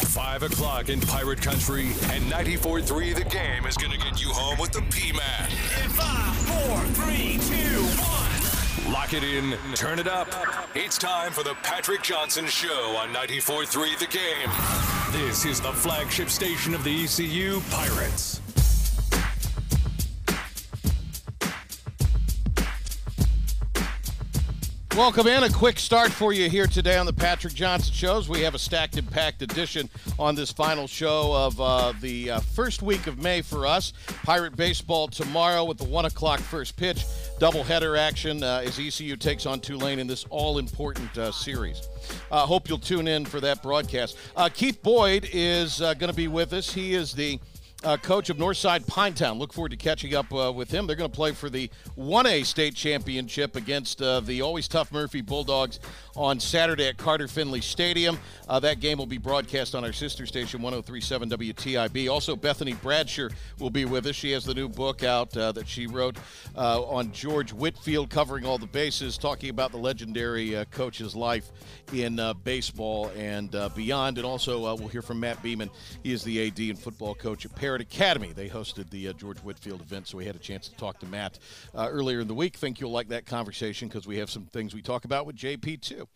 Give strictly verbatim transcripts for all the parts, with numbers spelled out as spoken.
five o'clock in Pirate Country, and ninety-four point three The Game is going to get you home with the P-Man. In five, four, three, two, one. Lock it in. Turn it up. It's time for the Patrick Johnson Show on ninety-four point three The Game. This is the flagship station of the E C U Pirates. Welcome in. A quick start for you here today on the Patrick Johnson Shows. We have a stacked and packed edition on this final show of uh, the uh, first week of May for us. Pirate baseball tomorrow with the one o'clock first pitch. Doubleheader action uh, as E C U takes on Tulane in this all-important uh, series. Uh, hope you'll tune in for that broadcast. Uh, Keith Boyd is uh, going to be with us. He is the Uh, coach of Northside Pinetown. Look forward to catching up uh, with him. They're going to play for the one A state championship against uh, the always tough Murphy Bulldogs on Saturday at Carter-Finley Stadium. Uh, that game will be broadcast on our sister station, one oh three point seven W T I B. Also, Bethany Bradsher will be with us. She has the new book out uh, that she wrote uh, on George Whitfield, covering all the bases, talking about the legendary uh, coach's life in uh, baseball and uh, beyond. And also, uh, we'll hear from Matt Beeman. He is the A D and football coach at Paris Academy. They hosted the uh, George Whitfield event, so we had a chance to talk to Matt uh, earlier in the week. Think you'll like that conversation because we have some things we talk about with J P too.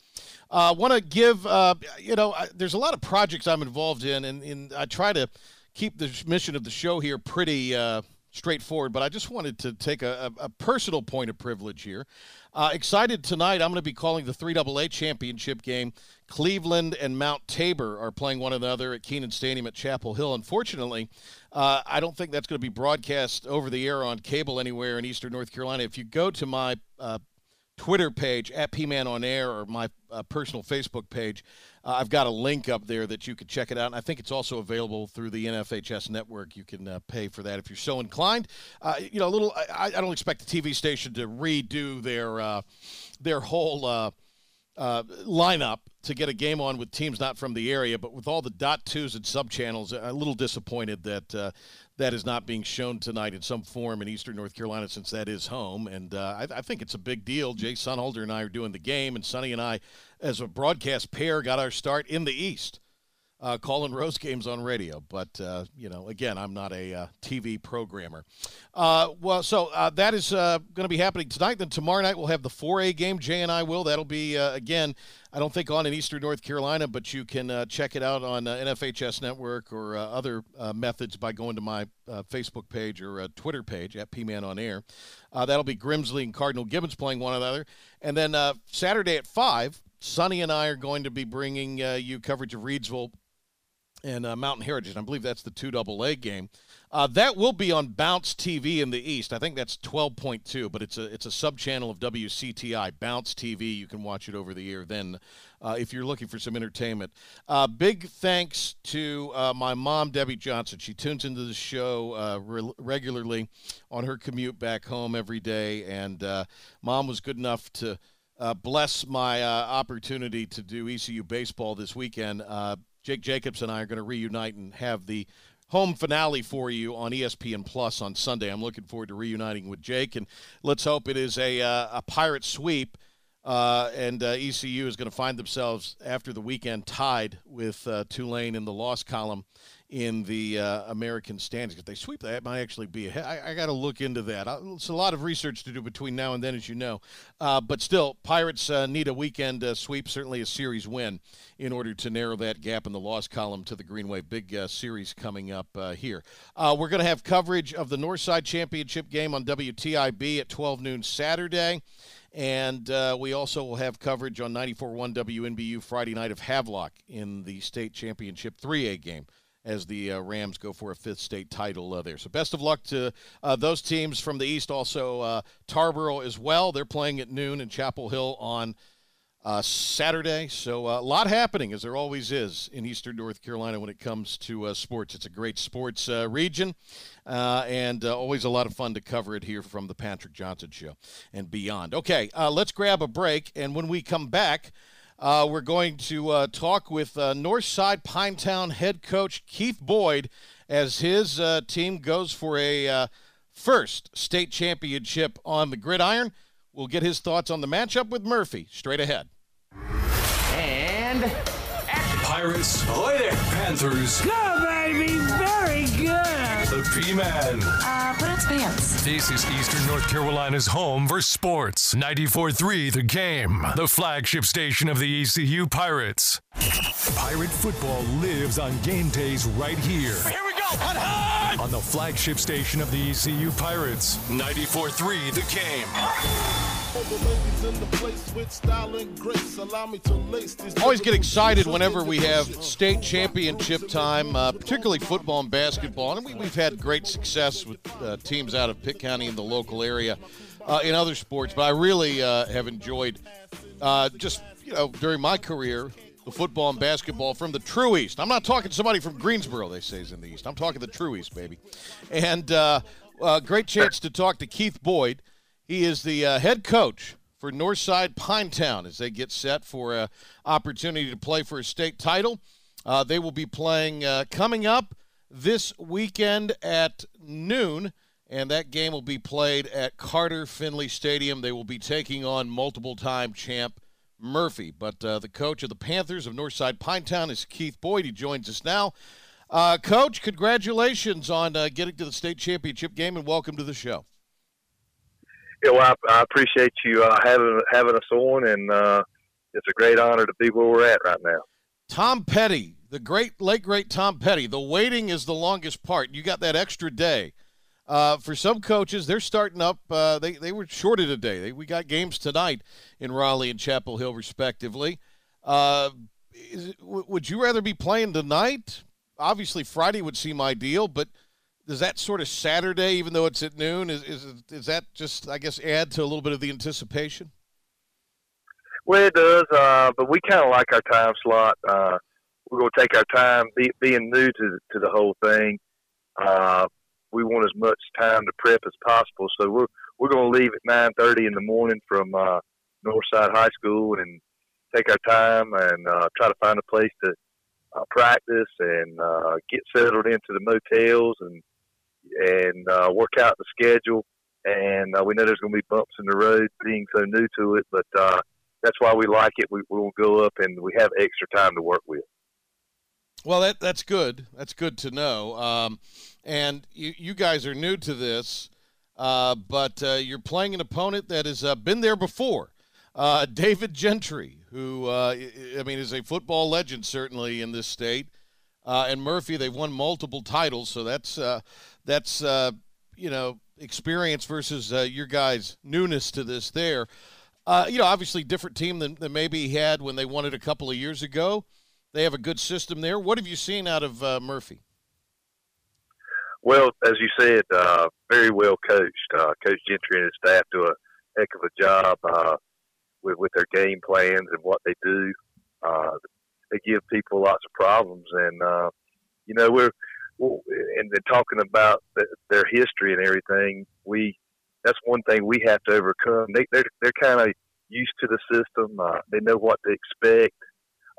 I uh, want to give, uh, you know, I, there's a lot of projects I'm involved in, and, and I try to keep the mission of the show here pretty uh, straightforward, but I just wanted to take a, a, a personal point of privilege here. Uh, excited tonight, I'm going to be calling the three A A championship game. Cleveland and Mount Tabor are playing one another at Kenan Stadium at Chapel Hill. Unfortunately, uh, I don't think that's going to be broadcast over the air on cable anywhere in eastern North Carolina. If you go to my uh, Twitter page, at P-Man on Air, or my uh, personal Facebook page, uh, I've got a link up there that you can check it out. And I think it's also available through the N F H S network. You can uh, pay for that if you're so inclined. Uh, you know, a little. I, I don't expect the T V station to redo their uh, their whole uh, uh, lineup to get a game on with teams not from the area, but with all the dot twos and sub channels, a little disappointed that uh, that is not being shown tonight in some form in eastern North Carolina, since that is home. And uh, I, I think it's a big deal. Jay Sonnhalter and I are doing the game, and Sonny and I, as a broadcast pair, got our start in the East. Uh, Colin Rose games on radio, but, uh, you know, again, I'm not a uh, T V programmer. Uh, well, so uh, that is uh, going to be happening tonight. Then tomorrow night we'll have the four A game. Jay and I will. That'll be, uh, again, I don't think on in eastern North Carolina, but you can uh, check it out on uh, N F H S Network or uh, other uh, methods by going to my uh, Facebook page or uh, Twitter page, at P-Man on Air. Uh, that'll be Grimsley and Cardinal Gibbons playing one another. And then uh, Saturday at five, Sonny and I are going to be bringing uh, you coverage of Reidsville and uh, Mountain Heritage, and I believe that's the two A A game. Uh, that will be on Bounce T V in the East. I think that's twelve point two, but it's a it's a sub-channel of W C T I, Bounce T V. You can watch it over the air then uh, if you're looking for some entertainment. Uh, big thanks to uh, my mom, Debbie Johnson. She tunes into the show uh, re- regularly on her commute back home every day, and uh, Mom was good enough to uh, bless my uh, opportunity to do E C U baseball this weekend. Uh Jake Jacobs and I are going to reunite and have the home finale for you on E S P N Plus on Sunday. I'm looking forward to reuniting with Jake, and let's hope it is a uh, a Pirate sweep, uh, and uh, E C U is going to find themselves after the weekend tied with uh, Tulane in the loss column in the uh, American standings. If they sweep, that might actually be a I, I got to look into that. I, it's a lot of research to do between now and then, as you know. Uh, but still, Pirates uh, need a weekend uh, sweep, certainly a series win, in order to narrow that gap in the loss column to the Greenway. Big uh, series coming up uh, here. Uh, we're going to have coverage of the Northside Championship game on W T I B at twelve noon Saturday. And uh, we also will have coverage on ninety-four point one W N B U Friday night of Havelock in the state championship three A game, as the uh, Rams go for a fifth state title uh, there. So best of luck to uh, those teams from the East. Also, uh, Tarboro as well. They're playing at noon in Chapel Hill on uh, Saturday. So uh, a lot happening, as there always is, in eastern North Carolina when it comes to uh, sports. It's a great sports uh, region, uh, and uh, always a lot of fun to cover it here from the Patrick Johnson Show and beyond. Okay, uh, let's grab a break, and when we come back, Uh, we're going to uh, talk with uh, Northside Pinetown head coach Keith Boyd as his uh, team goes for a uh, first state championship on the gridiron. We'll get his thoughts on the matchup with Murphy straight ahead. And action. Pirates. Ahoy there, Panthers. Go, baby. Very good. The P-Man. Uh, put its pants. This is Eastern North Carolina's home for sports. ninety-four point three The Game. The flagship station of the E C U Pirates. Pirate football lives on game days right here. Here we go. On high. On the flagship station of the E C U Pirates. ninety-four point three The Game. Always get excited whenever we have state championship time, uh, particularly football and basketball. And we, we've had great success with uh, teams out of Pitt County and the local area uh, in other sports. But I really uh, have enjoyed uh, just, you know, during my career, the football and basketball from the true East. I'm not talking somebody from Greensboro, they say, is in the East. I'm talking the true East, baby. And uh, uh, great chance to talk to Keith Boyd. He is the uh, head coach for Northside Pinetown as they get set for an opportunity to play for a state title. Uh, they will be playing uh, coming up this weekend at noon, and that game will be played at Carter-Finley Stadium. They will be taking on multiple-time champ Murphy. But uh, the coach of the Panthers of Northside Pinetown is Keith Boyd. He joins us now. Uh, coach, congratulations on uh, getting to the state championship game, and welcome to the show. Yeah, well, I, I appreciate you uh, having having us on, and uh, it's a great honor to be where we're at right now. Tom Petty, the great late great Tom Petty. The waiting is the longest part. You got that extra day. Uh, for some coaches, they're starting up. Uh, they they were shorted a day. They, we got games tonight in Raleigh and Chapel Hill, respectively. Uh, is, w- would you rather be playing tonight? Obviously, Friday would seem ideal, but. Does that sort of Saturday, even though it's at noon, is, is is that just, I guess, add to a little bit of the anticipation? Well, it does, uh, but we kind of like our time slot. Uh, we're going to take our time. Be, being new to, to the whole thing, uh, we want as much time to prep as possible. So we're we're going to leave at nine thirty in the morning from uh, Northside High School and take our time and uh, try to find a place to uh, practice and uh, get settled into the motels and and uh, work out the schedule, and uh, we know there's going to be bumps in the road being so new to it, but uh, that's why we like it. We will go up, and we have extra time to work with. Well, that that's good. That's good to know. Um, and you, you guys are new to this, uh, but uh, you're playing an opponent that has uh, been there before, uh, David Gentry, who, uh, I mean, is a football legend, certainly, in this state. Uh, and Murphy, they've won multiple titles, so that's uh, that's uh, you know, experience versus uh, your guys' newness to this. There, uh, you know, obviously different team than, than maybe he had when they won it a couple of years ago. They have a good system there. What have you seen out of uh, Murphy? Well, as you said, uh, very well coached. Uh, Coach Gentry and his staff do a heck of a job uh, with with their game plans and what they do. Uh, They give people lots of problems, and uh, you know we're, we're and they're talking about the, their history and everything. We that's one thing we have to overcome. They they're they're kind of used to the system. Uh, they know what to expect.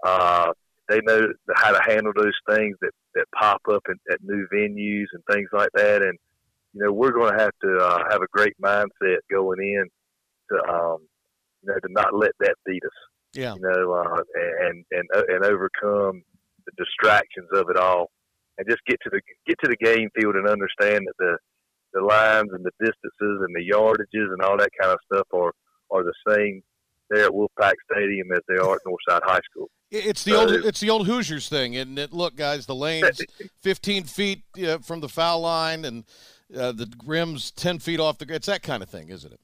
Uh, they know how to handle those things that, that pop up in, at new venues and things like that. And you know we're going to have to uh, have a great mindset going in to um, you know to not let that beat us. Yeah, you know, uh, and and and overcome the distractions of it all, and just get to the get to the game field and understand that the the lines and the distances and the yardages and all that kind of stuff are, are the same there at Wolfpack Stadium as they are at Northside High School. It's the so, old it's the old Hoosiers thing, and it, look, guys, the lane's fifteen feet uh, from the foul line, and uh, the rim's ten feet off the. It's that kind of thing, isn't it?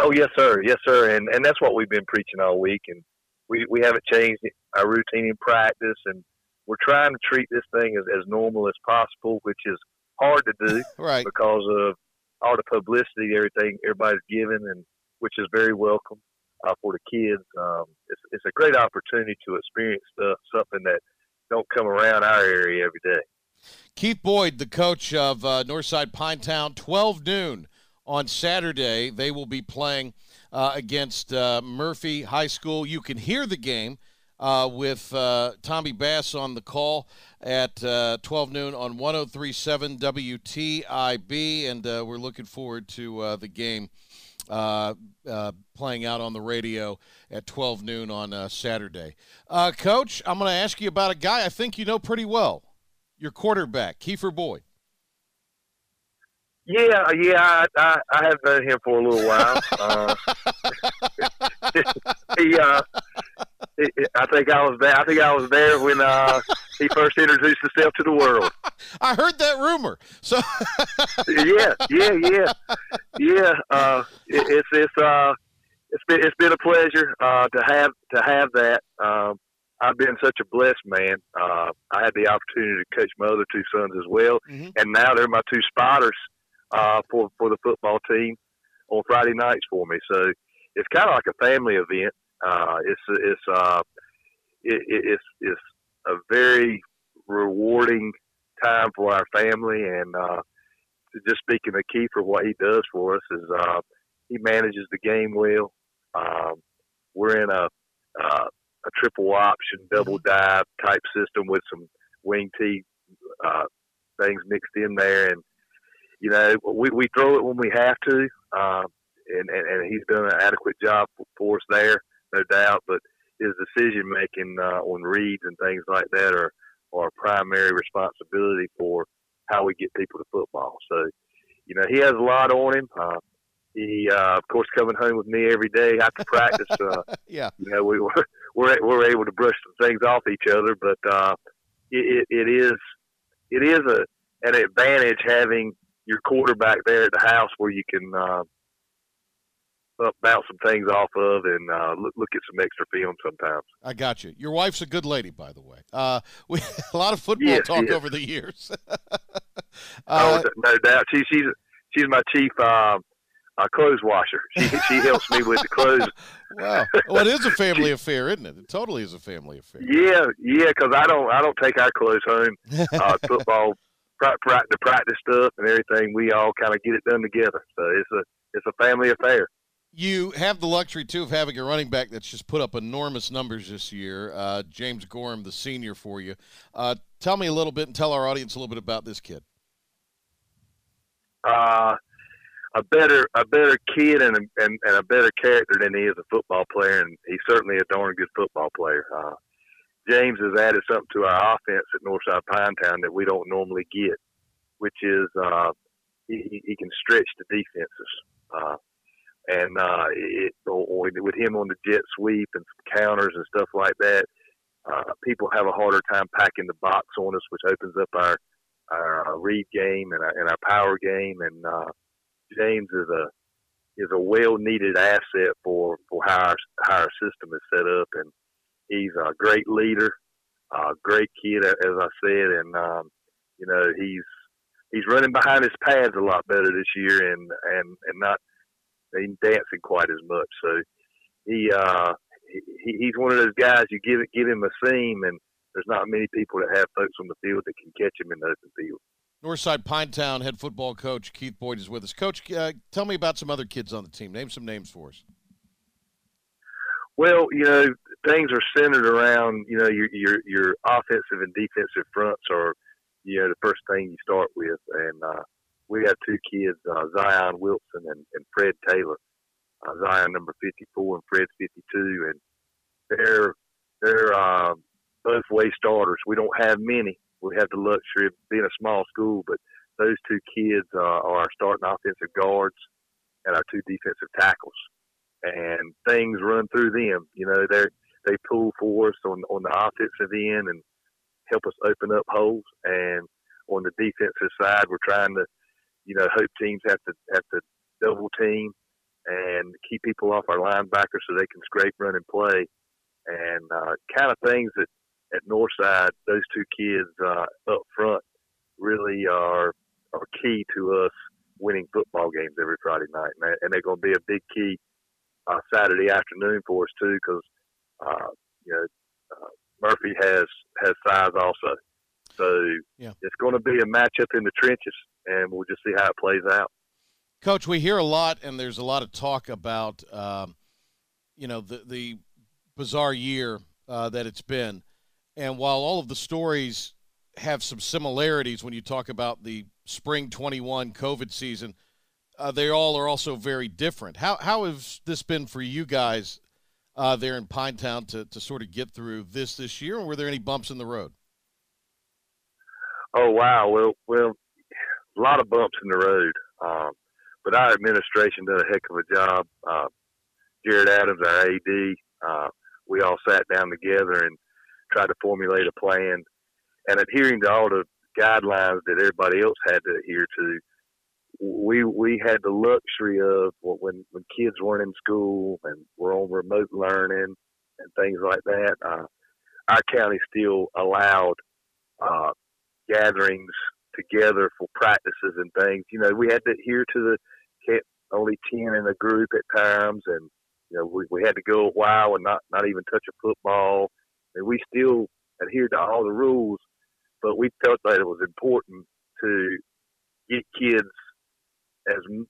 Oh, yes, sir. Yes, sir. And and that's what we've been preaching all week. And we, we haven't changed our routine in practice. And we're trying to treat this thing as, as normal as possible, which is hard to do right. Because of all the publicity, everything everybody's given, and which is very welcome uh, for the kids. Um, it's, it's a great opportunity to experience uh, something that don't come around our area every day. Keith Boyd, the coach of uh, Northside Pinetown, twelve noon. On Saturday, they will be playing uh, against uh, Murphy High School. You can hear the game uh, with uh, Tommy Bass on the call at uh, twelve noon on one oh three point seven W T I B, and uh, we're looking forward to uh, the game uh, uh, playing out on the radio at twelve noon on uh, Saturday. Uh, Coach, I'm going to ask you about a guy I think you know pretty well, your quarterback, Keith Boyd. Yeah, yeah, I, I, I have been here for a little while. Uh, he, uh, he, I think I was there. I think I was there when uh, he first introduced himself to the world. I heard that rumor. So yeah, yeah, yeah, yeah. Uh, it, it's it's uh, it's been it's been a pleasure uh, to have to have that. Um, I've been such a blessed man. Uh, I had the opportunity to coach my other two sons as well, mm-hmm. and now they're my two spotters. Uh, for for the football team on Friday nights for me, so it's kind of like a family event. Uh, it's it's uh, it, it's it's a very rewarding time for our family, and uh, just speaking to Keith for what he does for us is uh, he manages the game well. Um, we're in a uh, a triple option, double dive type system with some wing tee uh, things mixed in there, and. You know, we, we throw it when we have to, uh, and, and, and he's done an adequate job for us there, no doubt. But his decision-making uh, on reads and things like that are, are a primary responsibility for how we get people to football. So, you know, he has a lot on him. Uh, he, uh, of course, coming home with me every day after practice. Uh, yeah. You know, we were, we're, we're able to brush some things off each other. But uh, it, it, it is it is a, an advantage having – your quarterback there at the house where you can uh, bounce some things off of and uh, look, look at some extra film sometimes. I got you. Your wife's a good lady, by the way. Uh, we a lot of football yes, talk yes. over the years. uh, oh, no doubt. She, she's she's my chief uh, uh, clothes washer. She she helps me with the clothes. Wow. Well, it is a family she, affair, isn't it? It totally is a family affair. Yeah, yeah. Because I don't I don't take our clothes home. Uh, football. The practice stuff and everything, we all kind of get it done together. So it's a it's a family affair. You have the luxury, too, of having a running back that's just put up enormous numbers this year, uh, James Gorham, the senior for you. Uh, tell me a little bit and tell our audience a little bit about this kid. Uh, a better a better kid and a, and, and a better character than he is a football player, and he's certainly a darn good football player. Uh James has added something to our offense at Northside Pinetown that we don't normally get, which is uh, he, he can stretch the defenses. Uh, and uh, it, or with him on the jet sweep and some counters and stuff like that, uh, people have a harder time packing the box on us, which opens up our, our read game and our, and our power game. And uh, James is a is a well-needed asset for, for how, our, how our system is set up. And he's a great leader, a great kid, as I said, and um, you know he's he's running behind his pads a lot better this year, and and and not he's dancing quite as much. So he uh, he he's one of those guys you give it give him a seam, and there's not many people that have folks on the field that can catch him in the open field. Northside Pinetown head football coach Keith Boyd is with us. Coach, uh, tell me about some other kids on the team. Name some names for us. Well, you know, things are centered around, you know, your your, your offensive and defensive fronts are, you know, the first thing you start with. And uh, we have two kids, uh, Zion Wilson and, and Fred Taylor. Uh, Zion number fifty-four and Fred fifty-two, and they're they're uh, both way starters. We don't have many. We have the luxury of being a small school, but those two kids uh, are our starting offensive guards and our two defensive tackles. And things run through them. You know, they they pull for us on on the offensive end and help us open up holes. And on the defensive side, we're trying to, you know, hope teams have to have to double team and keep people off our linebackers so they can scrape, run, and play. And uh, kind of things that at Northside, those two kids uh, up front really are are key to us winning football games every Friday night, and, and they're going to be a big key. Uh, Saturday afternoon for us too, because uh, you know uh, Murphy has has size also, so yeah. It's going to be a matchup in the trenches, and we'll just see how it plays out. Coach, we hear a lot, and there's a lot of talk about um, you know the the bizarre year uh, that it's been, and while all of the stories have some similarities when you talk about the spring twenty-one COVID season. uh, they all are also very different. How how has this been for you guys uh, there in Pinetown to, to sort of get through this this year? And were there any bumps in the road? Oh, wow. Well, well a lot of bumps in the road. Um, but our administration did a heck of a job. Uh, Jared Adams, our A D, uh, we all sat down together and tried to formulate a plan. And adhering to all the guidelines that everybody else had to adhere to, we we had the luxury of well, when, when kids weren't in school and were on remote learning and things like that, uh, our county still allowed uh, gatherings together for practices and things. You know, we had to adhere to the only ten in a group at times, and you know we, we had to go a while and not, not even touch a football. And we still adhered to all the rules, but we felt that it was important to get kids as in,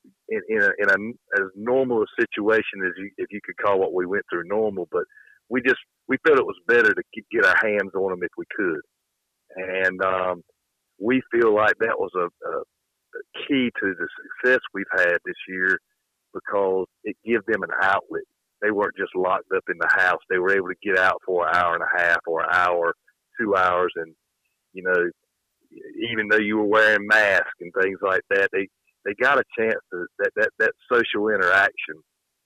in, a, in a as normal a situation as you, if you could call what we went through normal. But we just we felt it was better to get our hands on them if we could, and um, we feel like that was a, a key to the success we've had this year because it gave them an outlet. They weren't just locked up in the house. They were able to get out for an hour and a half or an hour, two hours. And, you know, even though you were wearing masks and things like that, they, they got a chance to that, that, that social interaction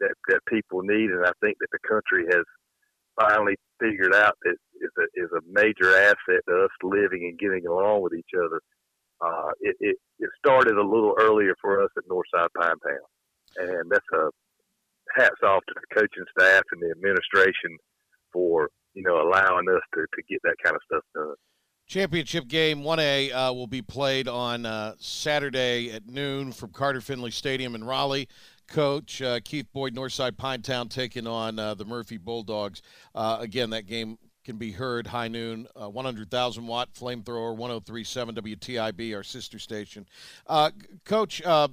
that, that people need. And I think that the country has finally figured out that it's a, is a major asset to us living and getting along with each other. Uh, it, it, it started a little earlier for us at Northside Pinetown. And that's a, hats off to the coaching staff and the administration for, you know, allowing us to, to get that kind of stuff done. Championship game one A uh, will be played on uh, Saturday at noon from Carter-Finley Stadium in Raleigh. Coach uh, Keith Boyd, Northside Pinetown, taking on uh, the Murphy Bulldogs. Uh, again, that game can be heard high noon, uh, one hundred thousand watt flamethrower, one oh three point seven W T I B, our sister station. Uh, Coach, uh,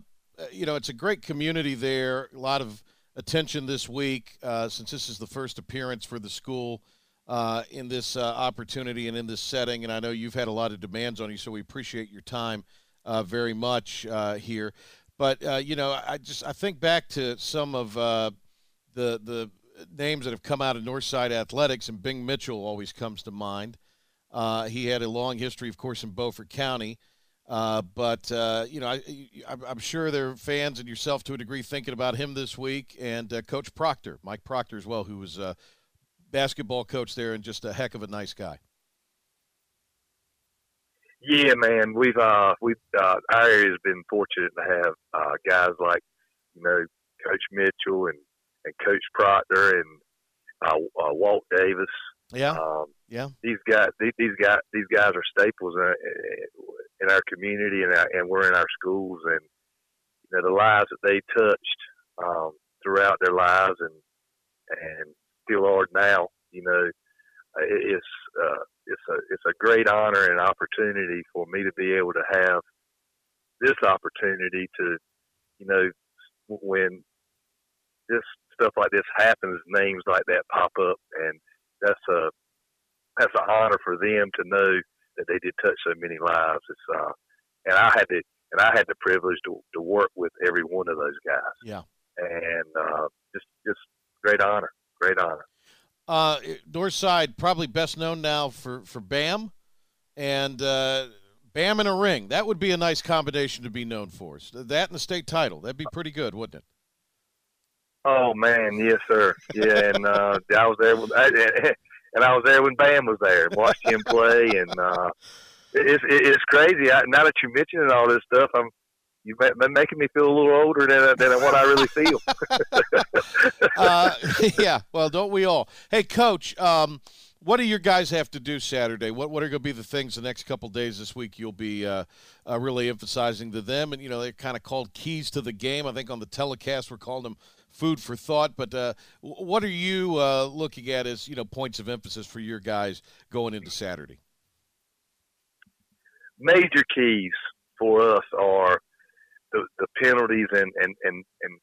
you know, it's a great community there, a lot of attention this week, uh, since this is the first appearance for the school uh, in this uh, opportunity and in this setting, and I know you've had a lot of demands on you, so we appreciate your time uh, very much uh, here. But uh, you know, I just I think back to some of uh, the the names that have come out of Northside athletics, and Bing Mitchell always comes to mind. Uh, he had a long history, of course, in Beaufort County. Uh, but, uh, you know, I, I'm sure there are fans and yourself to a degree thinking about him this week, and uh, Coach Proctor, Mike Proctor as well, who was a basketball coach there and just a heck of a nice guy. Yeah, man, we've, uh, we've, uh, our area has been fortunate to have, uh, guys like, you know, Coach Mitchell and, and Coach Proctor and, uh, uh Walt Davis. Yeah. Um, yeah. These guys, these, these guys, these guys are staples in our, in our community, and, our, and we're in our schools, and you know, the lives that they touched um, throughout their lives, and and still are now. You know, it's uh, it's a it's a great honor and opportunity for me to be able to have this opportunity to, you know, when this stuff like this happens, names like that pop up, and that's a that's an honor for them to know that they did touch so many lives. It's uh, and I had to and I had the privilege to to work with every one of those guys. Yeah, and uh, just just great honor, great honor. Uh, Northside probably best known now for for Bam, and uh, Bam in a ring. That would be a nice combination to be known for. That and the state title. That'd be pretty good, wouldn't it? Oh man, yes sir, yeah, and uh, I was there, with, I, and I was there when Bam was there, and watched him play, and uh, it's it's crazy. I, now that you're mentioning all this stuff, I'm you've been making me feel a little older than than what I really feel. uh, yeah, well, don't we all? Hey, Coach, um, what do your guys have to do Saturday? What what are going to be the things the next couple of days this week you'll be uh, uh, really emphasizing to them? And you know, they're kind of called keys to the game. I think on the telecast we're calling them food for thought, but uh, what are you uh, looking at as, you know, points of emphasis for your guys going into Saturday? Major keys for us are the, the penalties and, and, and, and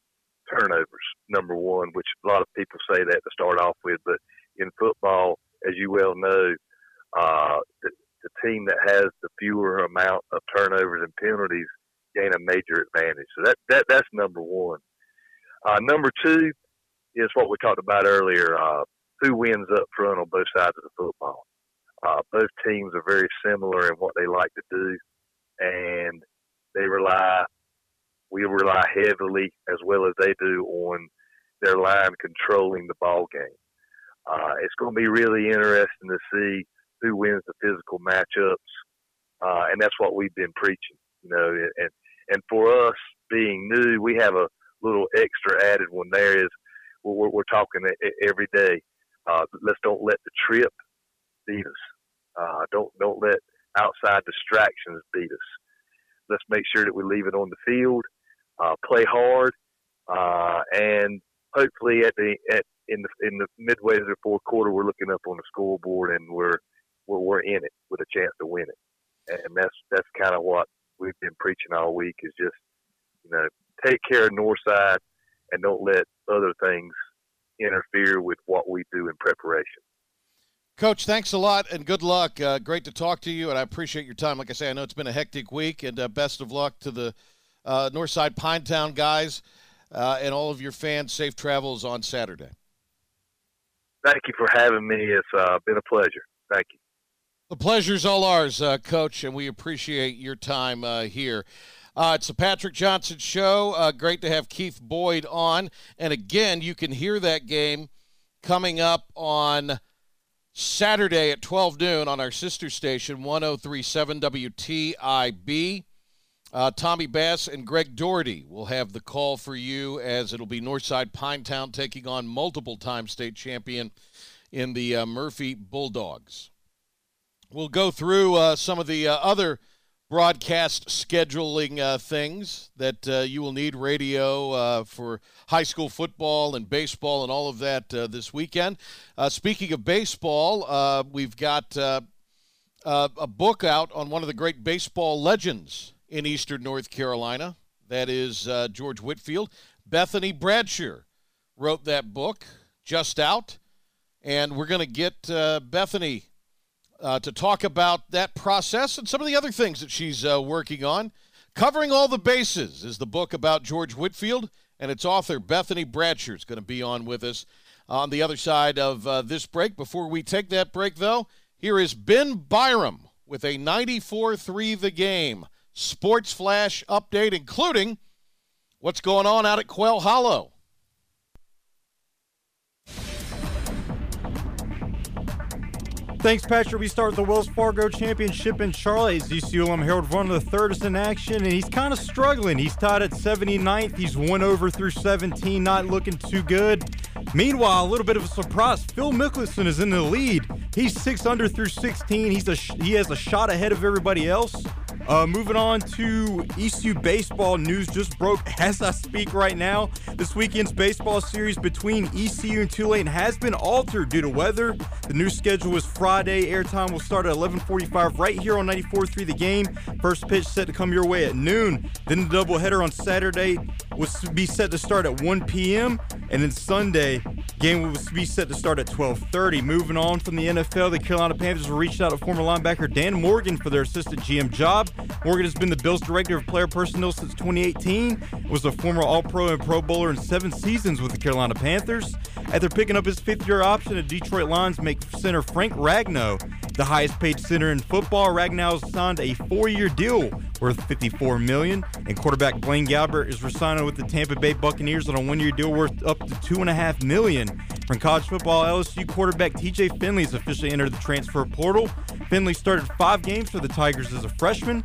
turnovers, number one, which a lot of people say that to start off with, but in football, as you well know, uh, the, the team that has the fewer amount of turnovers and penalties gain a major advantage. So that, that that's number one. Uh, number two is what we talked about earlier, uh, who wins up front on both sides of the football. Uh, both teams are very similar in what they like to do, and they rely, we rely heavily as well as they do on their line controlling the ball game. Uh, it's going to be really interesting to see who wins the physical matchups, uh, and that's what we've been preaching, you know. And and for us being new, we have a little extra added one. There is, we're, we're talking every day. Uh, let's don't let the trip beat us. Uh, don't don't let outside distractions beat us. Let's make sure that we leave it on the field, uh, play hard, uh, and hopefully at the at in the in the midway of the fourth quarter, we're looking up on the scoreboard and we're we're we're in it with a chance to win it. And that's that's kind of what we've been preaching all week, is just, you know, take care of Northside and don't let other things interfere with what we do in preparation. Coach, thanks a lot and good luck. Uh, great to talk to you, and I appreciate your time. Like I say, I know it's been a hectic week, and uh, best of luck to the uh, Northside Pinetown guys uh, and all of your fans. Safe travels on Saturday. Thank you for having me. It's uh, been a pleasure. Thank you. The pleasure's all ours, uh, Coach, and we appreciate your time uh, here. Uh, it's the Patrick Johnson Show. Uh, great to have Keith Boyd on. And, again, you can hear that game coming up on Saturday at twelve noon on our sister station, one oh three point seven W T I B. Uh, Tommy Bass and Greg Doherty will have the call for you, as it'll be Northside Pinetown taking on multiple-time state champion in the uh, Murphy Bulldogs. We'll go through uh, some of the uh, other broadcast scheduling uh, things that uh, you will need radio uh, for high school football and baseball and all of that uh, this weekend. Uh, speaking of baseball, uh, we've got uh, uh, a book out on one of the great baseball legends in Eastern North Carolina. That is uh, George Whitfield. Bethany Bradsher wrote that book, just out, and we're going to get uh, Bethany Uh, to talk about that process and some of the other things that she's uh, working on. Covering All the Bases is the book about George Whitfield, and its author, Bethany Bradsher, is going to be on with us on the other side of uh, this break. Before we take that break, though, here is Ben Byram with a ninety-four three The Game Sports Flash update, including what's going on out at Quail Hollow. Thanks, Patrick. We start the Wells Fargo Championship in Charlotte. E C U alum Harold Vaughn the third is in action, and he's kind of struggling. He's tied at seventy-ninth. He's one over through seventeen, not looking too good. Meanwhile, a little bit of a surprise. Phil Mickelson is in the lead. He's six under through sixteen. He's a sh- he has a shot ahead of everybody else. Uh, moving on to E C U baseball news, just broke as I speak right now. This weekend's baseball series between E C U and Tulane has been altered due to weather. The new schedule is Friday. Airtime will start at eleven forty-five right here on ninety-four three The Game. First pitch set to come your way at noon. Then the doubleheader on Saturday will be set to start at one p.m. And then Sunday, game will be set to start at twelve thirty. Moving on from the N F L, the Carolina Panthers reached out to former linebacker Dan Morgan for their assistant G M job. Morgan has been the Bills' director of player personnel since twenty eighteen, was a former All-Pro and Pro Bowler in seven seasons with the Carolina Panthers. After picking up his fifth-year option, the Detroit Lions make center Frank Ragnow the highest-paid center in football. Ragnow signed a four-year deal worth fifty-four million dollars, and quarterback Blaine Gabbert is re-signing with the Tampa Bay Buccaneers on a one-year deal worth up to two point five million dollars. From college football, L S U quarterback T J Finley has officially entered the transfer portal. Finley started five games for the Tigers as a freshman.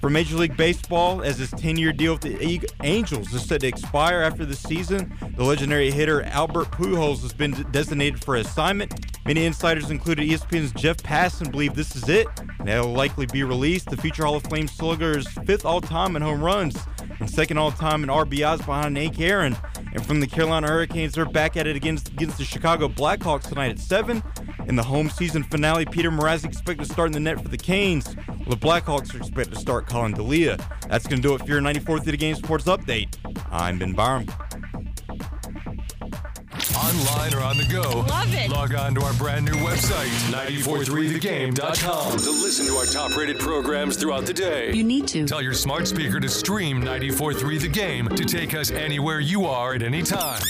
For Major League Baseball, as his ten-year deal with the Angels is set to expire after the season, the legendary hitter Albert Pujols has been designated for assignment. Many insiders, including E S P N's Jeff Passan, believe this is it, and they'll likely be released. The future Hall of Fame slugger is fifth all-time in home runs and second all-time in R B Is behind Hank Aaron. And from the Carolina Hurricanes, they're back at it against, against the Chicago Blackhawks tonight at seven. In the home season finale, Peter Mrazek is expected to start in the net for the Canes, while the Blackhawks are expected to start Colin D'Elia. That's going to do it for your ninety-four three The Game Sports Update. I'm Ben Byram. online or on the go. Love it. Log on to our brand new website, nine four three the game dot com, to listen to our top-rated programs throughout the day. You need to. Tell your smart speaker to stream ninety-four point three The Game to take us anywhere you are at any time.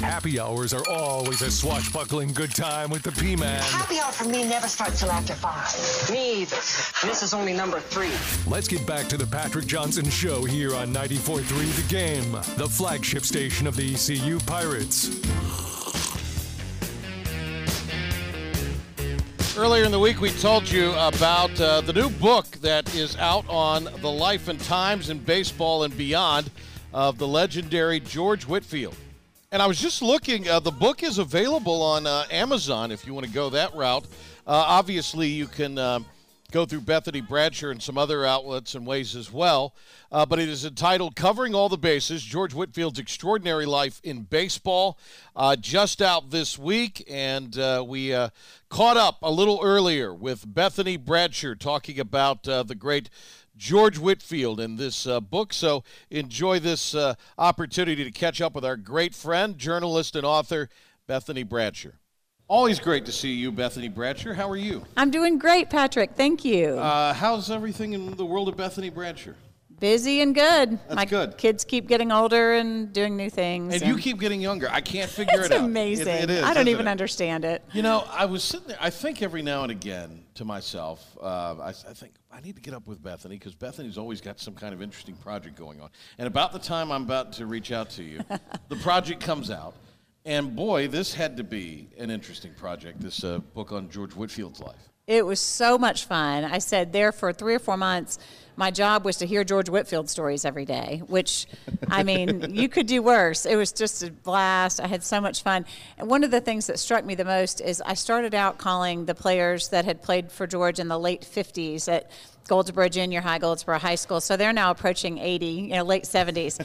Happy hours are always a swashbuckling good time with the P-Man. Happy hour for me never starts till after five. Me either. And this is only number three. Let's get back to the Patrick Johnson Show here on ninety-four point three The Game, the flagship station of the E C U Pirates. Earlier in the week, we told you about uh, the new book that is out on the life and times in baseball and beyond of the legendary George Whitfield. And I was just looking, uh, the book is available on uh, Amazon if you want to go that route. Uh, obviously, you can uh, go through Bethany Bradsher and some other outlets and ways as well. Uh, but it is entitled, Covering All the Bases, George Whitfield's Extraordinary Life in Baseball. Uh, just out this week, and uh, we uh, caught up a little earlier with Bethany Bradsher talking about uh, the great George Whitfield in this uh, book, so enjoy this uh, opportunity to catch up with our great friend, journalist and author, Bethany Bradsher. Always great to see you, Bethany Bradsher. How are you? I'm doing great, Patrick. Thank you. Uh, how's everything in the world of Bethany Bradsher? Busy and good. That's My good. kids keep getting older and doing new things. And, and you keep getting younger. I can't figure it out. It's amazing. It, it is, I don't even it? understand it. You know, I was sitting there, I think every now and again to myself, uh, I, I think, I need to get up with Bethany because Bethany's always got some kind of interesting project going on. And about the time I'm about to reach out to you, the project comes out. And boy, this had to be an interesting project, this uh, book on George Whitfield's life. It was so much fun. I said there for three or four months, my job was to hear George Whitfield stories every day, which, I mean, you could do worse. It was just a blast. I had so much fun. And one of the things that struck me the most is I started out calling the players that had played for George in the late fifties at Goldsboro Junior High, Goldsboro High School. So they're now approaching eighty, you know, late seventies.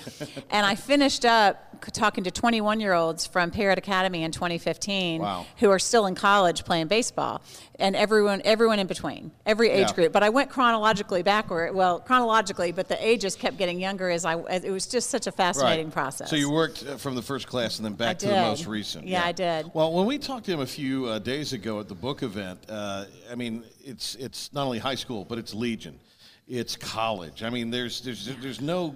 And I finished up talking to twenty-one-year-olds from Paris Academy in twenty fifteen wow. who are still in college playing baseball, and everyone everyone in between, every age yeah. group. But I went chronologically backward. Well, chronologically, but the ages kept getting younger as I, as it was just such a fascinating right. process. So you worked from the first class and then back I to did. the most recent. Yeah, yeah, I did. Well, when we talked to him a few uh, days ago at the book event, uh, I mean, it's it's not only high school, but it's Legion, it's college. I mean, there's there's there's no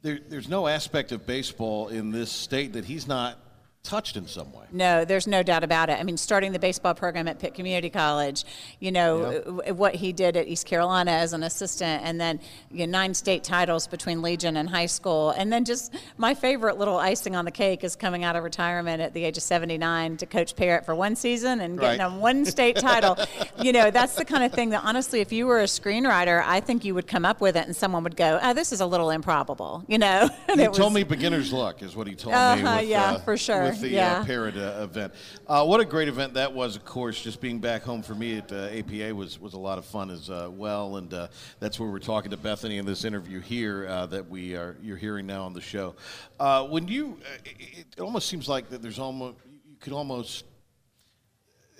there, there's no aspect of baseball in this state that he's not touched in some way. No, there's no doubt about it. I mean, starting the baseball program at Pitt Community College, you know, yep. what he did at East Carolina as an assistant, and then you know, nine state titles between Legion and high school. And then just my favorite little icing on the cake is coming out of retirement at the age of seventy-nine to coach Parrott for one season and getting right. a one state title. You know, that's the kind of thing that honestly, if you were a screenwriter, I think you would come up with it and someone would go, oh, this is a little improbable, you know. And he it told was, me beginner's luck is what he told uh-huh, me. With, yeah, uh, for sure. the yeah. uh, Parrot uh, event. Uh, what a great event that was, of course. Just being back home for me at uh, A P A was, was a lot of fun as uh, well, and uh, that's where we're talking to Bethany in this interview here uh, that we are you're hearing now on the show. Uh, when you, it, it almost seems like that there's almost, you could almost,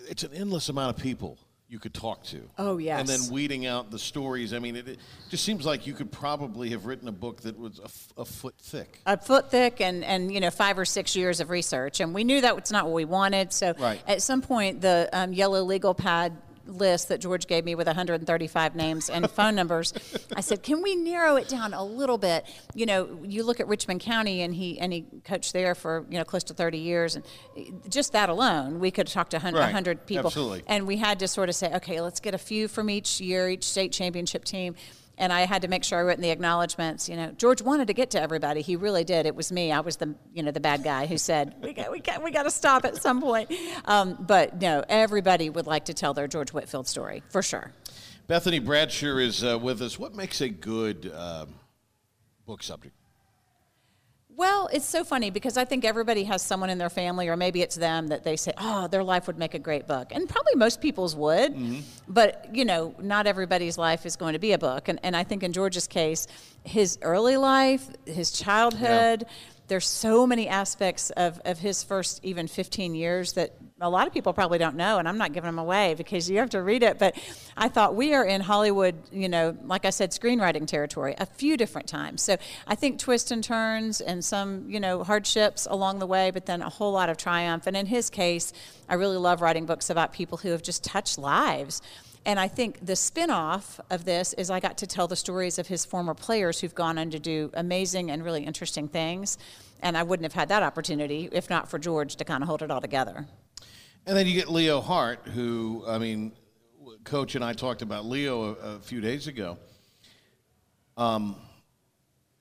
it's an endless amount of people you could talk to. Oh, yes. And then weeding out the stories. I mean, it, it just seems like you could probably have written a book that was a, f- a foot thick. A foot thick and, and, you know, five or six years of research. And we knew that was not what we wanted. So right. at some point, the um, yellow legal pad list that George gave me with one hundred thirty-five names and phone numbers, I said, can we narrow it down a little bit? You know, you look at Richmond County, and he and he coached there for, you know, close to thirty years, and just that alone, we could talk to one hundred, right. one hundred people. Absolutely. And we had to sort of say, okay, let's get a few from each year, each state championship team. And I had to make sure I wrote in the acknowledgments, you know, George wanted to get to everybody. He really did. It was me. I was the, you know, the bad guy who said, we got, we got, we got to stop at some point. Um, but no, everybody would like to tell their George Whitfield story for sure. Bethany Bradsher is uh, with us. What makes a good um, book subject? Well, it's so funny because I think everybody has someone in their family, or maybe it's them, that they say, oh, their life would make a great book. And probably most people's would, mm-hmm. but, you know, not everybody's life is going to be a book. And, and I think in George's case, his early life, his childhood, yeah. there's so many aspects of, of his first even fifteen years that a lot of people probably don't know, and I'm not giving them away because you have to read it. But I thought we are in Hollywood, you know, like I said, screenwriting territory a few different times. So I think twists and turns and some, you know, hardships along the way, but then a whole lot of triumph. And in his case, I really love writing books about people who have just touched lives. And I think the spin-off of this is I got to tell the stories of his former players who've gone on to do amazing and really interesting things. And I wouldn't have had that opportunity if not for George to kind of hold it all together. And then you get Leo Hart, who, I mean, Coach and I talked about Leo a, a few days ago. Um,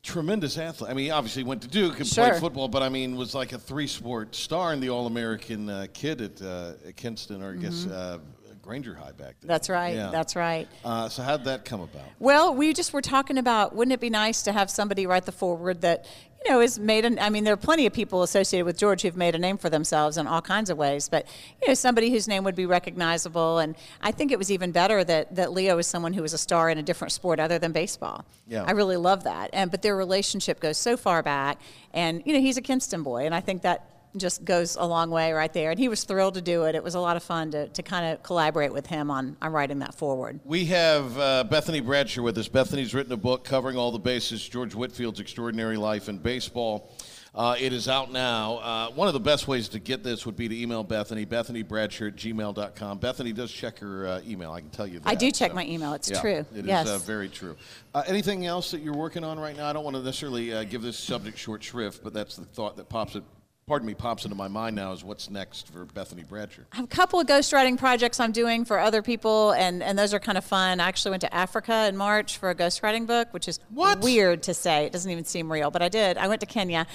tremendous athlete. I mean, obviously went to Duke and sure. played football, but, I mean, was like a three-sport star and the All-American uh, kid at, uh, at Kinston, or I mm-hmm. guess uh, – Granger High back then. That's right. Yeah. That's right. Uh, so how did that come about? Well, we just were talking about, wouldn't it be nice to have somebody write the foreword that, you know, is made an, I mean, there are plenty of people associated with George who've made a name for themselves in all kinds of ways, but, you know, somebody whose name would be recognizable. And I think it was even better that, that Leo is someone who was a star in a different sport other than baseball. Yeah. I really love that. And, but their relationship goes so far back, and, you know, he's a Kinston boy. And I think that just goes a long way right there. And he was thrilled to do it. It was a lot of fun to, to kind of collaborate with him on, on writing that forward. We have uh, Bethany Bradsher with us. Bethany's written a book covering all the bases, George Whitfield's extraordinary life in baseball. Uh, it is out now. Uh, one of the best ways to get this would be to email Bethany, Bethany Bradsher at gmail dot com. Bethany does check her uh, email, I can tell you that. I do check so. my email. It's yeah, true. It yes. is uh, very true. Uh, anything else that you're working on right now? I don't want to necessarily uh, give this subject short shrift, but that's the thought that pops it. Pardon me, pops into my mind now is what's next for Bethany Bradsher. I have a couple of ghostwriting projects I'm doing for other people, and, and those are kind of fun. I actually went to Africa in March for a ghostwriting book, which is what? weird to say. It doesn't even seem real, but I did. I went to Kenya,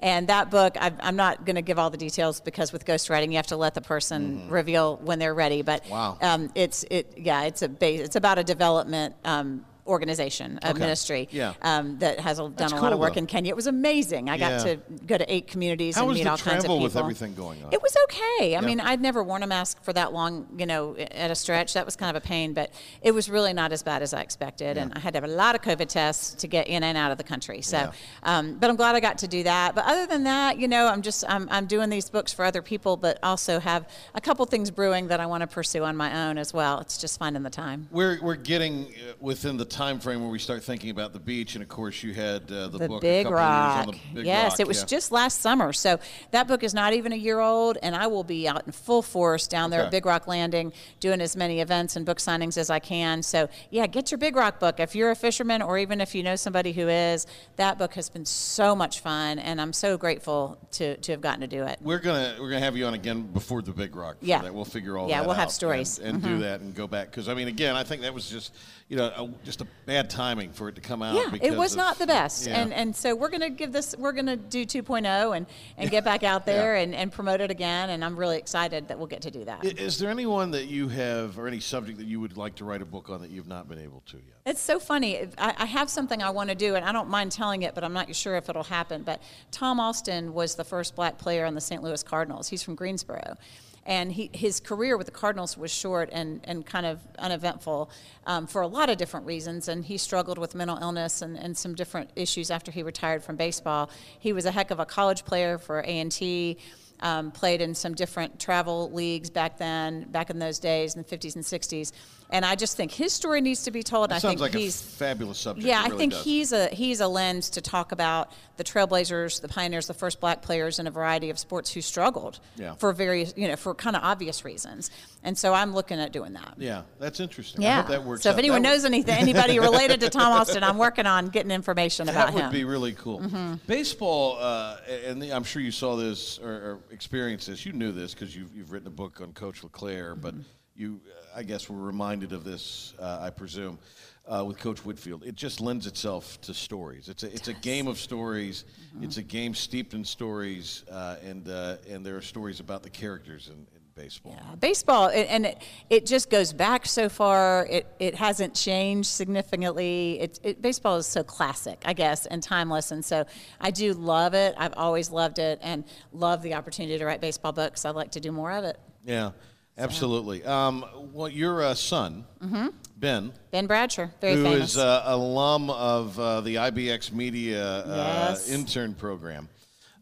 and that book, I've, I'm not going to give all the details because with ghostwriting, you have to let the person mm-hmm. reveal when they're ready. But wow. um, it's it yeah, it's a base, it's about a development. Um, organization, a okay. ministry yeah. um, that has done That's a lot cool, of work though. in Kenya. It was amazing. I yeah. got to go to eight communities How and meet all kinds of people. How was the travel with everything going on? It was okay. I yeah. mean, I'd never worn a mask for that long, you know, at a stretch. That was kind of a pain, but it was really not as bad as I expected. Yeah. And I had to have a lot of COVID tests to get in and out of the country. So, yeah. um, but I'm glad I got to do that. But other than that, you know, I'm just, I'm, I'm doing these books for other people, but also have a couple things brewing that I want to pursue on my own as well. It's just finding the time. We're, we're getting within the time frame where we start thinking about the beach, and of course you had uh, the, the book Big Rock. On the Big yes, Rock. Yes, it was yeah. just last summer. So that book is not even a year old, and I will be out in full force down there okay. at Big Rock Landing doing as many events and book signings as I can. So yeah, get your Big Rock book. If you're a fisherman or even if you know somebody who is, that book has been so much fun, and I'm so grateful to, to have gotten to do it. We're gonna we're gonna have you on again before the Big Rock. Yeah. That. We'll figure all yeah, that we'll out. Yeah, we'll have stories. And, and mm-hmm. do that and go back. Because I mean, again, I think that was just, you know, a, just a bad timing for it to come out. Yeah, because it was of, not the best. Yeah. And and so we're going to give this, we're going to do two point oh and, and get back out there yeah. and, and promote it again. And I'm really excited that we'll get to do that. Is there anyone that you have, or any subject that you would like to write a book on that you've not been able to yet? It's so funny. I, I have something I want to do, and I don't mind telling it, but I'm not sure if it'll happen. But Tom Austin was the first black player on the Saint Louis Cardinals. He's from Greensboro. And he, his career with the Cardinals was short and, and kind of uneventful um, for a lot of different reasons. And he struggled with mental illness and, and some different issues after he retired from baseball. He was a heck of a college player for A and T, um, played in some different travel leagues back then, back in those days in the fifties and sixties. And I just think his story needs to be told. That I sounds think like he's, a fabulous subject. Yeah, I really think does. he's a he's a lens to talk about the trailblazers, the pioneers, the first black players in a variety of sports who struggled yeah. for various, you know, for kind of obvious reasons. And so I'm looking at doing that. Yeah, that's interesting. Yeah. I hope that works. So if out. anyone that knows would... anything, anybody related to Tom Austin, I'm working on getting information that about him. That would be really cool. Mm-hmm. Baseball, uh, and the, I'm sure you saw this or, or experienced this. You knew this because you've you've written a book on Coach LeClaire, mm-hmm. but. You, I guess, were reminded of this, uh, I presume, uh, with Coach Whitfield. It just lends itself to stories. It's a it's a game of stories. Mm-hmm. It's a game steeped in stories, uh, and uh, and there are stories about the characters in, in baseball. Yeah, baseball, it, and it, it just goes back so far. It it hasn't changed significantly. It, it baseball is so classic, I guess, and timeless, and so I do love it. I've always loved it, and love the opportunity to write baseball books. I'd like to do more of it. Yeah. Absolutely. Um, well, your uh, son, mm-hmm. Ben. Ben Bradsher, very who famous. Who is an uh, alum of uh, the I B X Media uh, yes. intern program.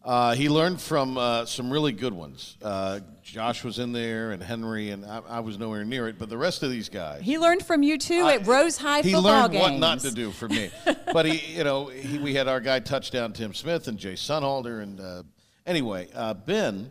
Uh, he learned from uh, some really good ones. Uh, Josh was in there, and Henry, and I, I was nowhere near it. But the rest of these guys, he learned from you too I, at Rose High football games. He learned what not to do for me. But he, you know, he, we had our guy touchdown Tim Smith and Jay Sonnhalter, and uh, anyway, uh, Ben,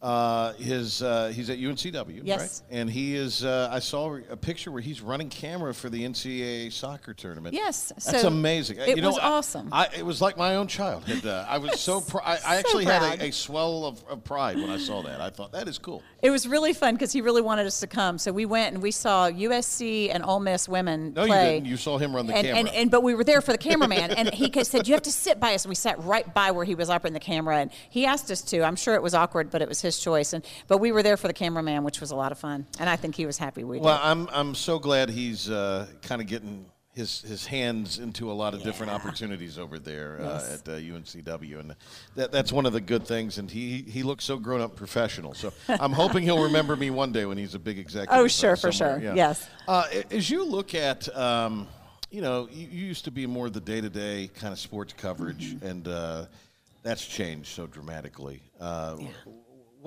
uh, his uh, he's at U N C W, yes, right? And he is. Uh, I saw a picture where he's running camera for the N C double A soccer tournament. Yes, that's so amazing. It you know, was awesome. I, I, it was like my own childhood. Uh, I was so. Pr- I, so I actually proud. had a, a swell of, of pride when I saw that. I thought that is cool. It was really fun because he really wanted us to come. So we went and we saw U S C and Ole Miss women no, play. No, you didn't. You saw him run the and, camera. And, and but we were there for the cameraman, and he said, "You have to sit by us." And we sat right by where he was operating the camera, and he asked us to. I'm sure it was awkward, but it was his. His choice, and but we were there for the cameraman, which was a lot of fun, and I think he was happy we did. Well, I'm I'm so glad he's uh, kind of getting his his hands into a lot of yeah. different opportunities over there yes. uh, at uh, U N C W, and that that's one of the good things. And he he looks so grown up, professional. So I'm hoping he'll remember me one day when he's a big executive. Oh, sure, uh, for sure, yeah. yes. Uh, as you look at, um, you know, you, you used to be more the day to day kind of sports coverage, mm-hmm. and uh, that's changed so dramatically. Uh, yeah.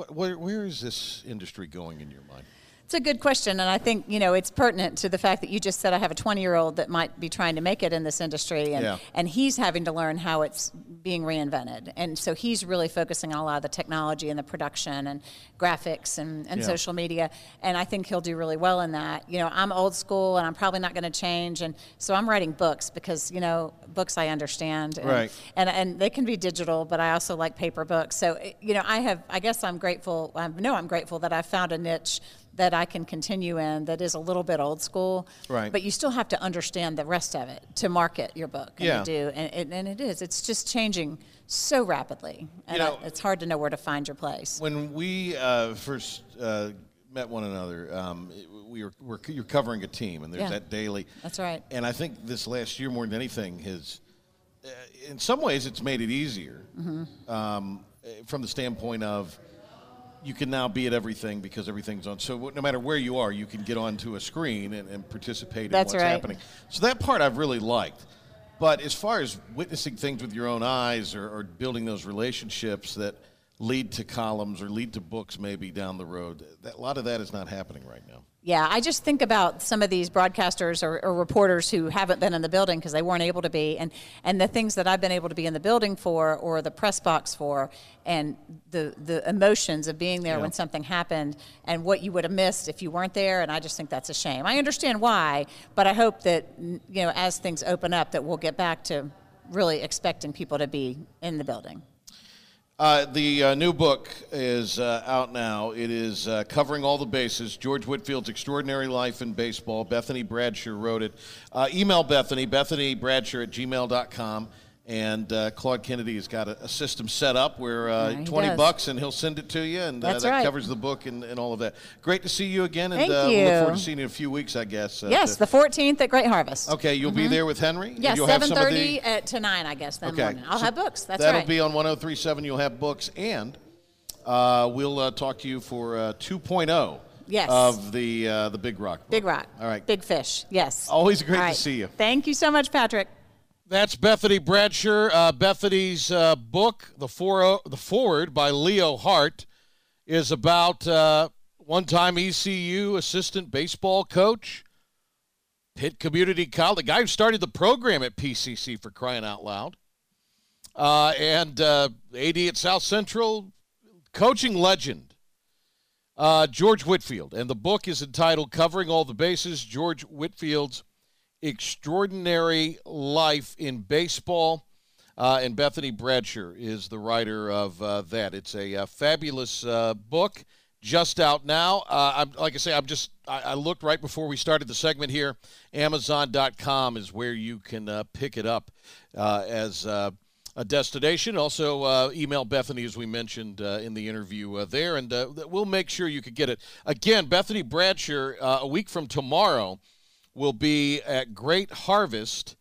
Where, where is this industry going in your mind? It's a good question, and I think, you know, it's pertinent to the fact that you just said I have a twenty-year-old that might be trying to make it in this industry, and, yeah. and he's having to learn how it's being reinvented. And so he's really focusing on a lot of the technology and the production and graphics and, and yeah. social media, and I think he'll do really well in that. You know, I'm old school, and I'm probably not going to change, and so I'm writing books because, you know, books I understand. And, right. And, and they can be digital, but I also like paper books. So, you know, I have, I guess I'm grateful, I know I'm grateful that I found a niche that I can continue in that is a little bit old school, right? But you still have to understand the rest of it to market your book. And yeah. you do, and it, and it is. It's just changing so rapidly, and you know, I, it's hard to know where to find your place. When we uh, first uh, met one another, um, we were, were you're covering a team, and there's yeah. that daily. That's right. And I think this last year, more than anything, has, uh, in some ways, it's made it easier mm-hmm. um, from the standpoint of. You can now be at everything because everything's on. So no matter where you are, you can get onto a screen and, and participate in That's what's right. happening. So that part I've really liked. But as far as witnessing things with your own eyes or, or building those relationships that lead to columns or lead to books maybe down the road, that, a lot of that is not happening right now. Yeah, I just think about some of these broadcasters or, or reporters who haven't been in the building because they weren't able to be, and, and the things that I've been able to be in the building for or the press box for, and the, the emotions of being there yeah. when something happened and what you would have missed if you weren't there, and I just think that's a shame. I understand why, but I hope that, you know, as things open up that we'll get back to really expecting people to be in the building. Uh, the uh, new book is uh, out now. It is uh, covering all the bases. George Whitfield's Extraordinary Life in Baseball. Bethany Bradsher wrote it. Uh, email Bethany, Bethany Bradsher at gmail dot com. And uh, Claude Kennedy has got a, a system set up where uh, yeah, twenty bucks and he'll send it to you. And uh, that right. covers the book and, and all of that. Great to see you again. And Thank uh, you. We'll look forward to seeing you in a few weeks, I guess. Uh, yes, to, the fourteenth at Great Harvest. Okay, you'll mm-hmm. be there with Henry? Yes, you'll seven thirty have the, uh, to nine, I guess, that okay. morning. I'll so have books. That's that'll right. That'll be on one oh three point seven. You'll have books. And uh, we'll uh, talk to you for uh, two point oh. Yes. Of the, uh, the Big Rock book. Big Rock. All right. Big Fish. Yes. Always great right. to see you. Thank you so much, Patrick. That's Bethany Bradsher. Uh, Bethany's uh, book, the, for- the Forward by Leo Hart, is about uh, one-time E C U assistant baseball coach, Pitt Community College, the guy who started the program at P C C for crying out loud, uh, and uh, A D at South Central, coaching legend, uh, George Whitfield. And the book is entitled Covering All the Bases, George Whitfield's Extraordinary Life in Baseball, uh, and Bethany Bradsher is the writer of uh, that. It's a uh, fabulous uh, book, just out now. Uh, I'm, like I say, I'm just I, I looked right before we started the segment here. Amazon dot com is where you can uh, pick it up uh, as uh, a destination. Also, uh, email Bethany, as we mentioned uh, in the interview uh, there, and uh, we'll make sure you can get it. Again, Bethany Bradsher, uh, a week from tomorrow, will be at Great Harvest,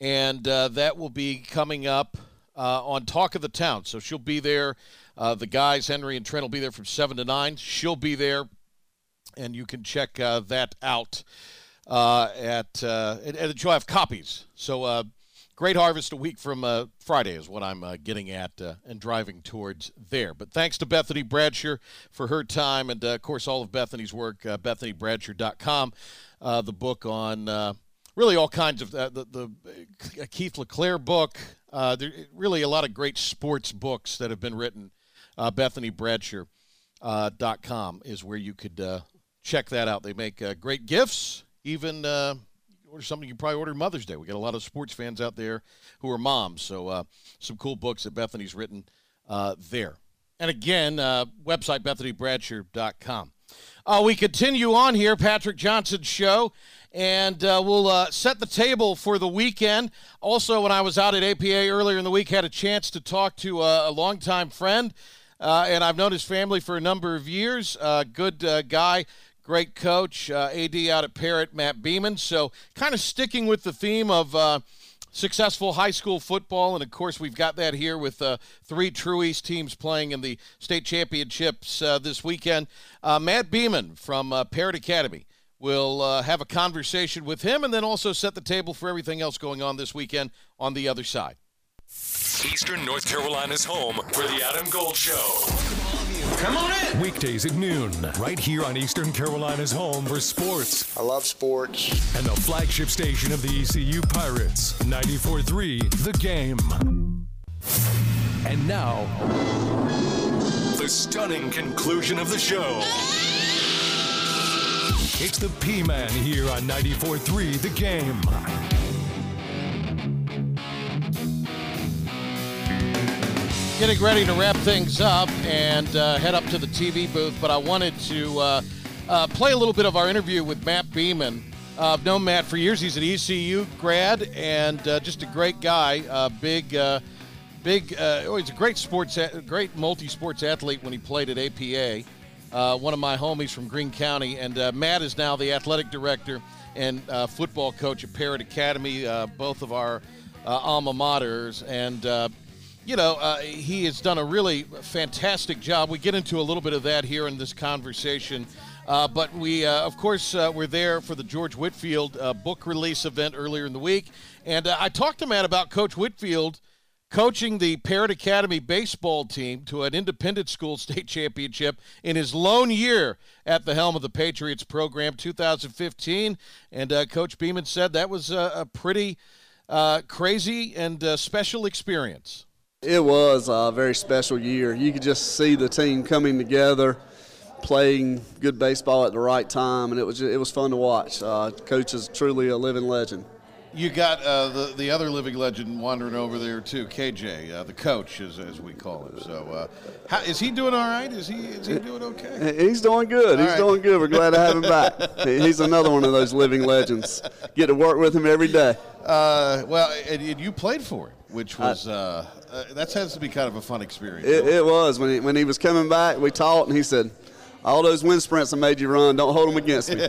and uh, that will be coming up uh, on Talk of the Town. So she'll be there. Uh, the guys, Henry and Trent, will be there from seven to nine. She'll be there, and you can check uh, that out. Uh, at uh, and, and you'll have copies. So uh, Great Harvest a week from uh, Friday is what I'm uh, getting at uh, and driving towards there. But thanks to Bethany Bradsher for her time and, uh, of course, all of Bethany's work, uh, Bethany Bradsher dot com, uh, the book on uh, really all kinds of uh, the, the Keith LeClaire book. Uh, there really a lot of great sports books that have been written. Uh, Bethany Bradsher dot com is where you could uh, check that out. They make uh, great gifts, even uh, – or something you probably order Mother's Day. We got a lot of sports fans out there who are moms, so uh, some cool books that Bethany's written uh, there. And again, uh, website Bethany Bradsher dot com. Uh, we continue on here, Patrick Johnson's show, and uh, we'll uh, set the table for the weekend. Also, when I was out at A P A earlier in the week, had a chance to talk to a, a longtime friend, uh, and I've known his family for a number of years. Uh, good uh, guy. Great coach, uh, A D out at Parrott, Matt Beeman. So kind of sticking with the theme of uh, successful high school football. And, of course, we've got that here with uh, three True East teams playing in the state championships uh, this weekend. Uh, Matt Beeman from uh, Parrott Academy. We'll uh, have a conversation with him and then also set the table for everything else going on this weekend on the other side. Eastern North Carolina's home for the Adam Gold Show. Come on in. Weekdays at noon, right here on Eastern Carolina's home for sports. I love sports. And the flagship station of the E C U Pirates, ninety-four three The Game. And now, the stunning conclusion of the show. It's the P-Man here on ninety-four three The Game. Getting ready to wrap things up and uh, head up to the T V booth, but I wanted to uh, uh, play a little bit of our interview with Matt Beeman. Uh, I've known Matt for years. He's an E C U grad and uh, just a great guy. Uh, big, uh, big. Uh, oh, he's a great sports, a- great multi-sports athlete when he played at A P A. Uh, one of my homies from Greene County, and uh, Matt is now the athletic director and uh, football coach at Parrott Academy, uh, both of our uh, alma maters, and. Uh, You know, uh, he has done a really fantastic job. We get into a little bit of that here in this conversation. Uh, but we, uh, of course, uh, were there for the George Whitfield uh, book release event earlier in the week. And uh, I talked to Matt about Coach Whitfield coaching the Parrott Academy baseball team to an independent school state championship in his lone year at the helm of the Patriots program, two thousand fifteen. And uh, Coach Beeman said that was a, a pretty uh, crazy and uh, special experience. It was a very special year. You could just see the team coming together, playing good baseball at the right time, and it was just, it was fun to watch. Uh, Coach is truly a living legend. You got uh, the the other living legend wandering over there too, K J, uh, the coach, as as we call him. So, uh, how, is he doing all right? Is he is he doing okay? He's doing good. All He's right. doing good. We're glad to have him back. He's another one of those living legends. Get to work with him every day. Uh, well, and, and you played for him. Which was, uh, uh, that has to be kind of a fun experience. It, it was. When he, when he was coming back, we talked, and he said, all those wind sprints I made you run, don't hold them against me.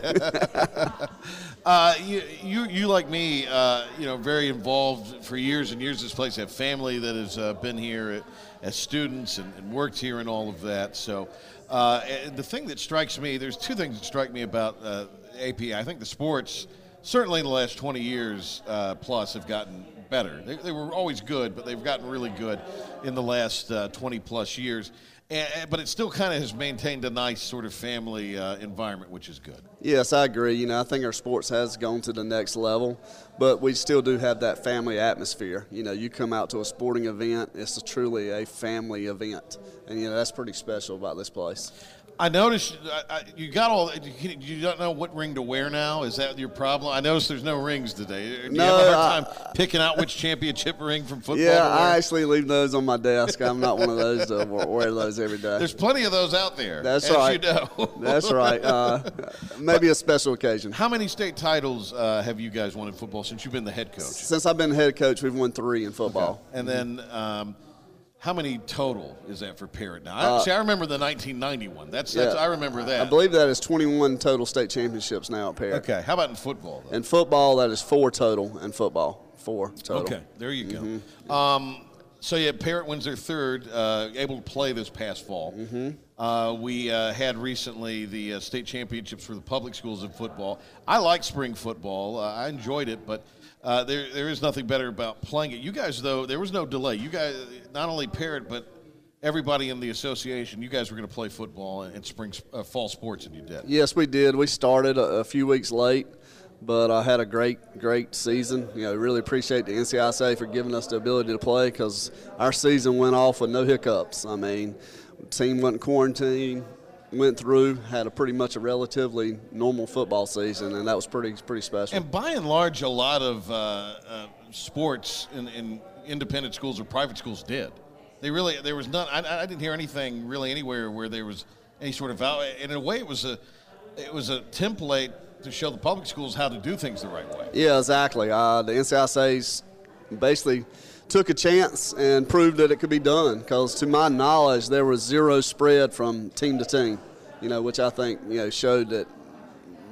uh, you, you, you, like me, uh, you know, very involved for years and years. This place have family that has uh, been here as students and, and worked here and all of that. So uh, the thing that strikes me, there's two things that strike me about uh, A P A. I think the sports, certainly in the last twenty years uh, plus, have gotten better. They, they were always good, but they've gotten really good in the last uh, twenty plus years. And, but it still kind of has maintained a nice sort of family uh, environment, which is good. Yes, I agree. You know, I think our sports has gone to the next level, but we still do have that family atmosphere. You know, you come out to a sporting event, it's a truly a family event. And, you know, that's pretty special about this place. I noticed I, you got all. You don't know what ring to wear now. Is that your problem? I noticed there's no rings today. Do no, you have a hard time I, picking out which championship ring from football? Yeah, to wear? I actually leave those on my desk. I'm not one of those to wear those every day. There's plenty of those out there. That's as right. You know. That's right. Uh, maybe but, a special occasion. How many state titles uh, have you guys won in football since you've been the head coach? Since I've been head coach, we've won three in football. Okay. And mm-hmm. then. Um, How many total is that for Parrott now? Uh, See, I remember the nineteen ninety-one. That's, that's yeah, I remember that. I believe that is twenty-one total state championships now at Parrott. Okay. How about in football, though? In football, that is four total in football. Four total. Okay. There you go. Mm-hmm. Um, so, yeah, Parrott wins their third, uh, able to play this past fall. Mm-hmm. Uh, we uh, had recently the uh, state championships for the public schools in football. I like spring football. Uh, I enjoyed it, but Uh, there, there is nothing better about playing it. You guys, though, there was no delay. You guys, not only Parrott, but everybody in the association, you guys were going to play football and spring, uh, fall sports, and you did. Yes, we did. We started a, a few weeks late, but I had a great, great season. You know, really appreciate the N C I S A for giving us the ability to play, because our season went off with no hiccups. I mean, the team wasn't quarantined, went through, had a pretty much a relatively normal football season, and that was pretty pretty special. And by and large, a lot of uh, uh, sports in, in independent schools or private schools did. They really, there was none, I, I didn't hear anything really anywhere where there was any sort of, and in a way it was a, it was a template to show the public schools how to do things the right way. Yeah, exactly. Uh, the N C I S A's basically took a chance and proved that it could be done, because to my knowledge there was zero spread from team to team, you know, which I think, you know, showed that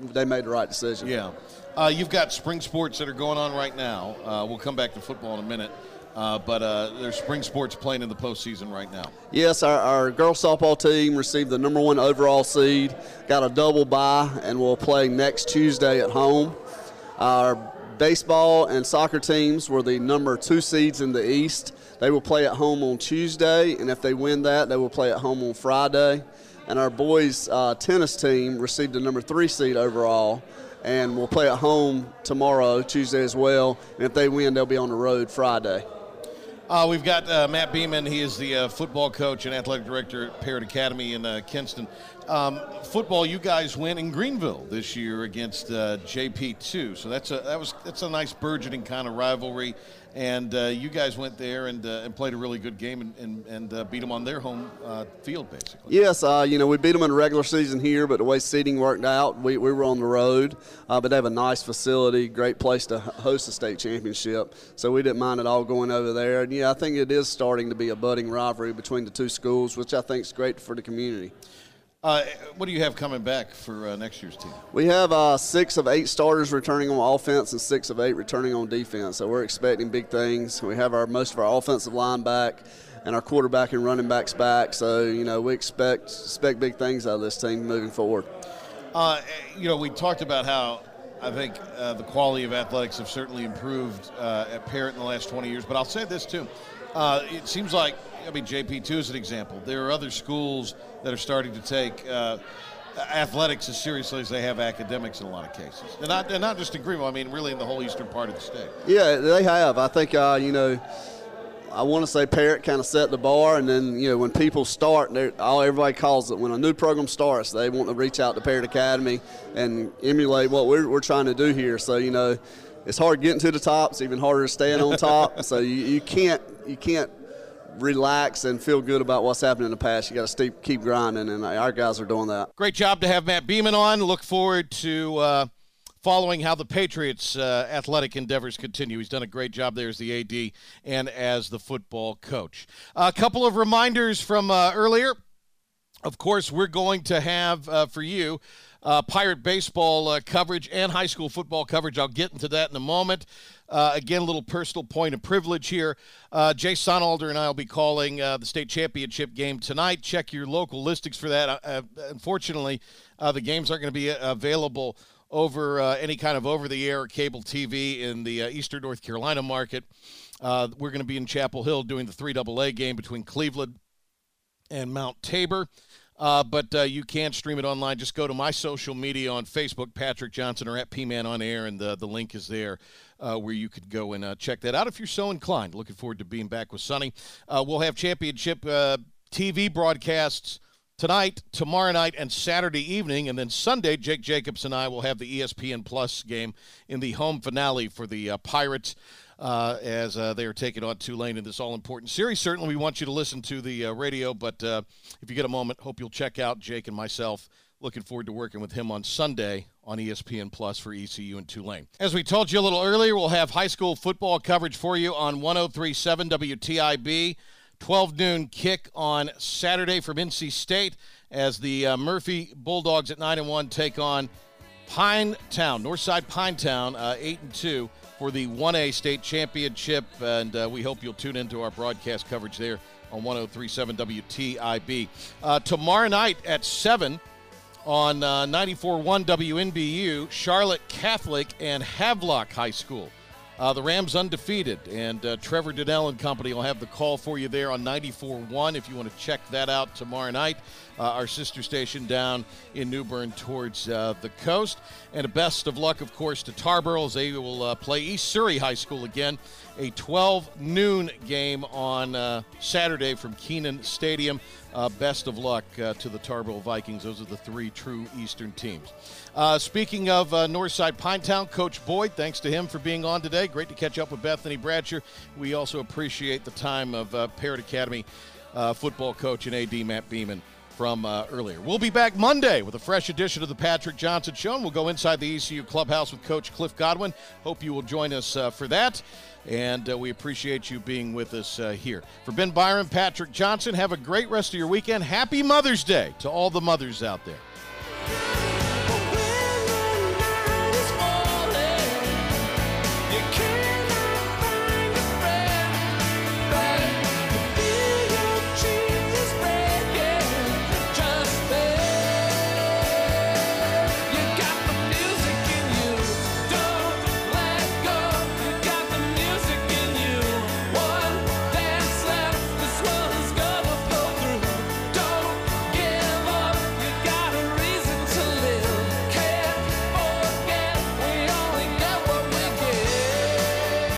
they made the right decision. Yeah. Uh, you've got spring sports that are going on right now. Uh, we'll come back to football in a minute. Uh, but uh, there's spring sports playing in the postseason right now. Yes, our, our girls softball team received the number one overall seed, got a double bye, and will play next Tuesday at home. Our baseball and soccer teams were the number two seeds in the East. They will play at home on Tuesday, and if they win that, they will play at home on Friday. And our boys uh, tennis team received the number three seed overall, and will play at home tomorrow, Tuesday as well. And if they win, they'll be on the road Friday. Uh, we've got uh, Matt Beeman. He is the uh, football coach and athletic director at Parrott Academy in uh, Kinston. Um, football, you guys win in Greenville this year against uh, J P two. So that's a that was that's a nice burgeoning kind of rivalry, and uh, you guys went there and uh, and played a really good game and and, and uh, beat them on their home uh, field basically. Yes, uh, you know we beat them in the regular season here, but the way seating worked out, we we were on the road. Uh, but they have a nice facility, great place to host the state championship. So we didn't mind at all going over there. And yeah, I think it is starting to be a budding rivalry between the two schools, which I think is great for the community. Uh, what do you have coming back for uh, next year's team? We have uh, six of eight starters returning on offense and six of eight returning on defense. So we're expecting big things. We have our most of our offensive line back and our quarterback and running backs back. So, you know, we expect expect big things out of this team moving forward. Uh, you know, we talked about how I think uh, the quality of athletics have certainly improved uh, at Parrott in the last twenty years. But I'll say this, too. Uh, it seems like, I mean, J P two is an example. There are other schools that are starting to take uh, athletics as seriously as they have academics in a lot of cases. And not, and not just in Greenville, I mean, really in the whole eastern part of the state. Yeah, they have. I think, uh, you know, I want to say Parrott kind of set the bar, and then, you know, when people start, all everybody calls it, when a new program starts, they want to reach out to Parrott Academy and emulate what we're, we're trying to do here. So, you know, it's hard getting to the top. It's even harder staying on top. So you, you can't you can't relax and feel good about what's happened in the past. You got to keep grinding, and our guys are doing that. Great job to have Matt Beeman on. Look forward to uh, following how the Patriots' uh, athletic endeavors continue. He's done a great job there as the A D and as the football coach. A couple of reminders from uh, earlier. Of course, we're going to have uh, for you Uh, Pirate baseball uh, coverage and high school football coverage. I'll get into that in a moment. Uh, again, a little personal point of privilege here. Uh, Jay Sonnhalter and I will be calling uh, the state championship game tonight. Check your local listings for that. Uh, unfortunately, uh, the games aren't going to be available over uh, any kind of over-the-air or cable T V in the uh, eastern North Carolina market. Uh, we're going to be in Chapel Hill doing the three double A game between Cleveland and Mount Tabor. Uh, but uh, you can stream it online. Just go to my social media on Facebook, Patrick Johnson, or at P Man on Air, and the, the link is there uh, where you could go and uh, check that out if you're so inclined. Looking forward to being back with Sonny. Uh, we'll have championship uh, T V broadcasts tonight, tomorrow night, and Saturday evening. And then Sunday, Jake Jacobs and I will have the E S P N Plus game in the home finale for the uh, Pirates. Uh, as uh, they are taking on Tulane in this all-important series. Certainly we want you to listen to the uh, radio, but uh, if you get a moment, hope you'll check out Jake and myself. Looking forward to working with him on Sunday on E S P N Plus for E C U and Tulane. As we told you a little earlier, we'll have high school football coverage for you on one oh three point seven W T I B, twelve noon kick on Saturday from N C State as the uh, Murphy Bulldogs at nine and one take on Pinetown, Northside Pinetown, uh, eight and two for the one A state championship, and uh, we hope you'll tune into our broadcast coverage there on one oh three point seven W T I B. Uh, tomorrow night at seven on uh, ninety-four point one W N B U, Charlotte Catholic and Havelock High School Uh, the Rams undefeated, and uh, Trevor Donnell and company will have the call for you there on ninety-four point one if you want to check that out tomorrow night. Uh, our sister station down in New Bern towards uh, the coast. And a best of luck, of course, to Tarboro as they will uh, play East Surrey High School again. A twelve noon game on uh, Saturday from Kenan Stadium. Uh, best of luck uh, to the Tarboro Vikings. Those are the three true Eastern teams. Uh, speaking of uh, Northside Pinetown, Coach Boyd, thanks to him for being on today. Great to catch up with Bethany Bradsher. We also appreciate the time of uh, Parrott Academy uh, football coach and A D Matt Beeman from uh, earlier. We'll be back Monday with a fresh edition of the Patrick Johnson Show, and we'll go inside the E C U clubhouse with Coach Cliff Godwin. Hope you will join us uh, for that, and uh, we appreciate you being with us uh, here. For Ben Byron, Patrick Johnson, have a great rest of your weekend. Happy Mother's Day to all the mothers out there.